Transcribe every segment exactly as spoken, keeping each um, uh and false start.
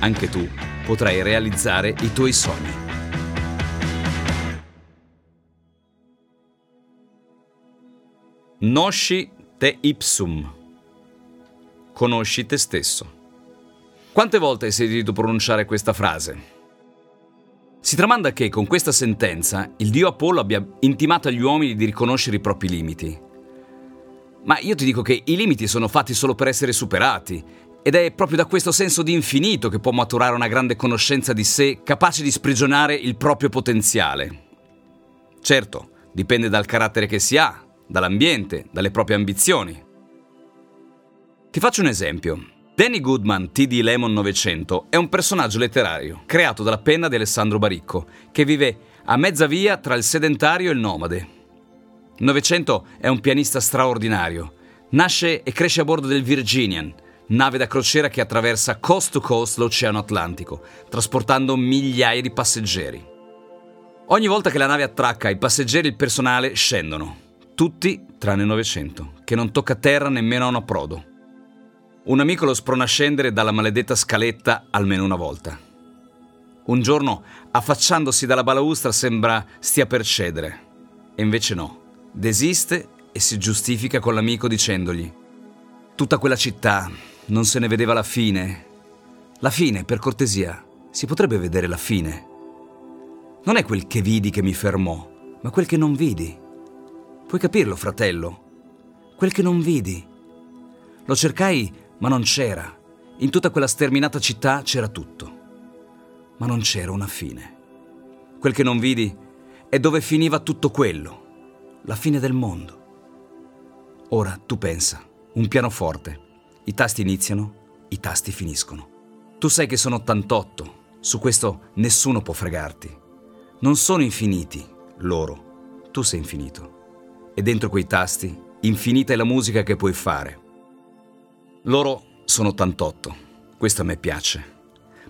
anche tu potrai realizzare i tuoi sogni. Nosci te ipsum. Conosci te stesso. Quante volte hai sentito pronunciare questa frase? Si tramanda che con questa sentenza il dio Apollo abbia intimato agli uomini di riconoscere i propri limiti. Ma io ti dico che i limiti sono fatti solo per essere superati. Ed è proprio da questo senso di infinito che può maturare una grande conoscenza di sé capace di sprigionare il proprio potenziale. Certo, dipende dal carattere che si ha, dall'ambiente, dalle proprie ambizioni. Ti faccio un esempio. Danny Goodman, T D. Lemon novecento, è un personaggio letterario creato dalla penna di Alessandro Baricco, che vive a mezza via tra il sedentario e il nomade. Novecento è un pianista straordinario. Nasce e cresce a bordo del Virginian, nave da crociera che attraversa coast to coast l'Oceano Atlantico, trasportando migliaia di passeggeri. Ogni volta che la nave attracca, i passeggeri e il personale scendono. Tutti, tranne Novecento, che non tocca terra nemmeno a un approdo. Un amico lo sprona a scendere dalla maledetta scaletta almeno una volta. Un giorno, affacciandosi dalla balaustra, sembra stia per cedere. E invece no. Desiste e si giustifica con l'amico dicendogli: tutta quella città... non se ne vedeva la fine. La fine, per cortesia, si potrebbe vedere la fine. Non è quel che vidi che mi fermò, ma quel che non vidi. Puoi capirlo, fratello? Quel che non vidi. Lo cercai, ma non c'era. In tutta quella sterminata città c'era tutto. Ma non c'era una fine. Quel che non vidi è dove finiva tutto quello. La fine del mondo. Ora, tu pensa, un pianoforte. I tasti iniziano, i tasti finiscono. Tu sai che sono ottantotto, su questo nessuno può fregarti. Non sono infiniti loro, tu sei infinito. E dentro quei tasti, infinita è la musica che puoi fare. Loro sono ottantotto, questo a me piace.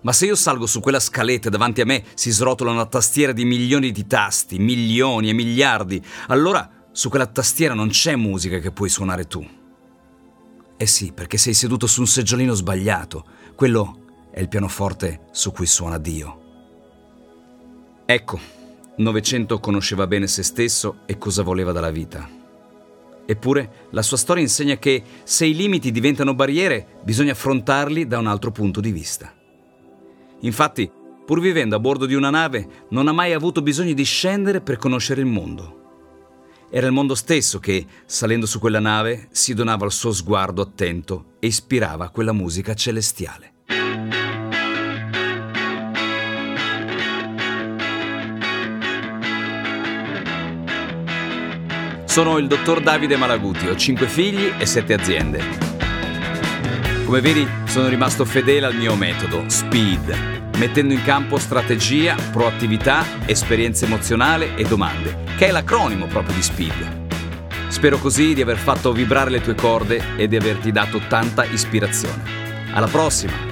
Ma se io salgo su quella scaletta e davanti a me si srotola una tastiera di milioni di tasti, milioni e miliardi, allora su quella tastiera non c'è musica che puoi suonare tu. Eh sì, perché sei seduto su un seggiolino sbagliato. Quello è il pianoforte su cui suona Dio. Ecco, Novecento conosceva bene se stesso e cosa voleva dalla vita. Eppure, la sua storia insegna che se i limiti diventano barriere, bisogna affrontarli da un altro punto di vista. Infatti, pur vivendo a bordo di una nave, non ha mai avuto bisogno di scendere per conoscere il mondo. Era il mondo stesso che, salendo su quella nave, si donava al suo sguardo attento e ispirava quella musica celestiale. Sono il dottor Davide Malaguti, ho cinque figli e sette aziende. Come vedi, sono rimasto fedele al mio metodo, SPEED, mettendo in campo strategia, proattività, esperienza emozionale e domande, che è l'acronimo proprio di SPEED. Spero così di aver fatto vibrare le tue corde e di averti dato tanta ispirazione. Alla prossima!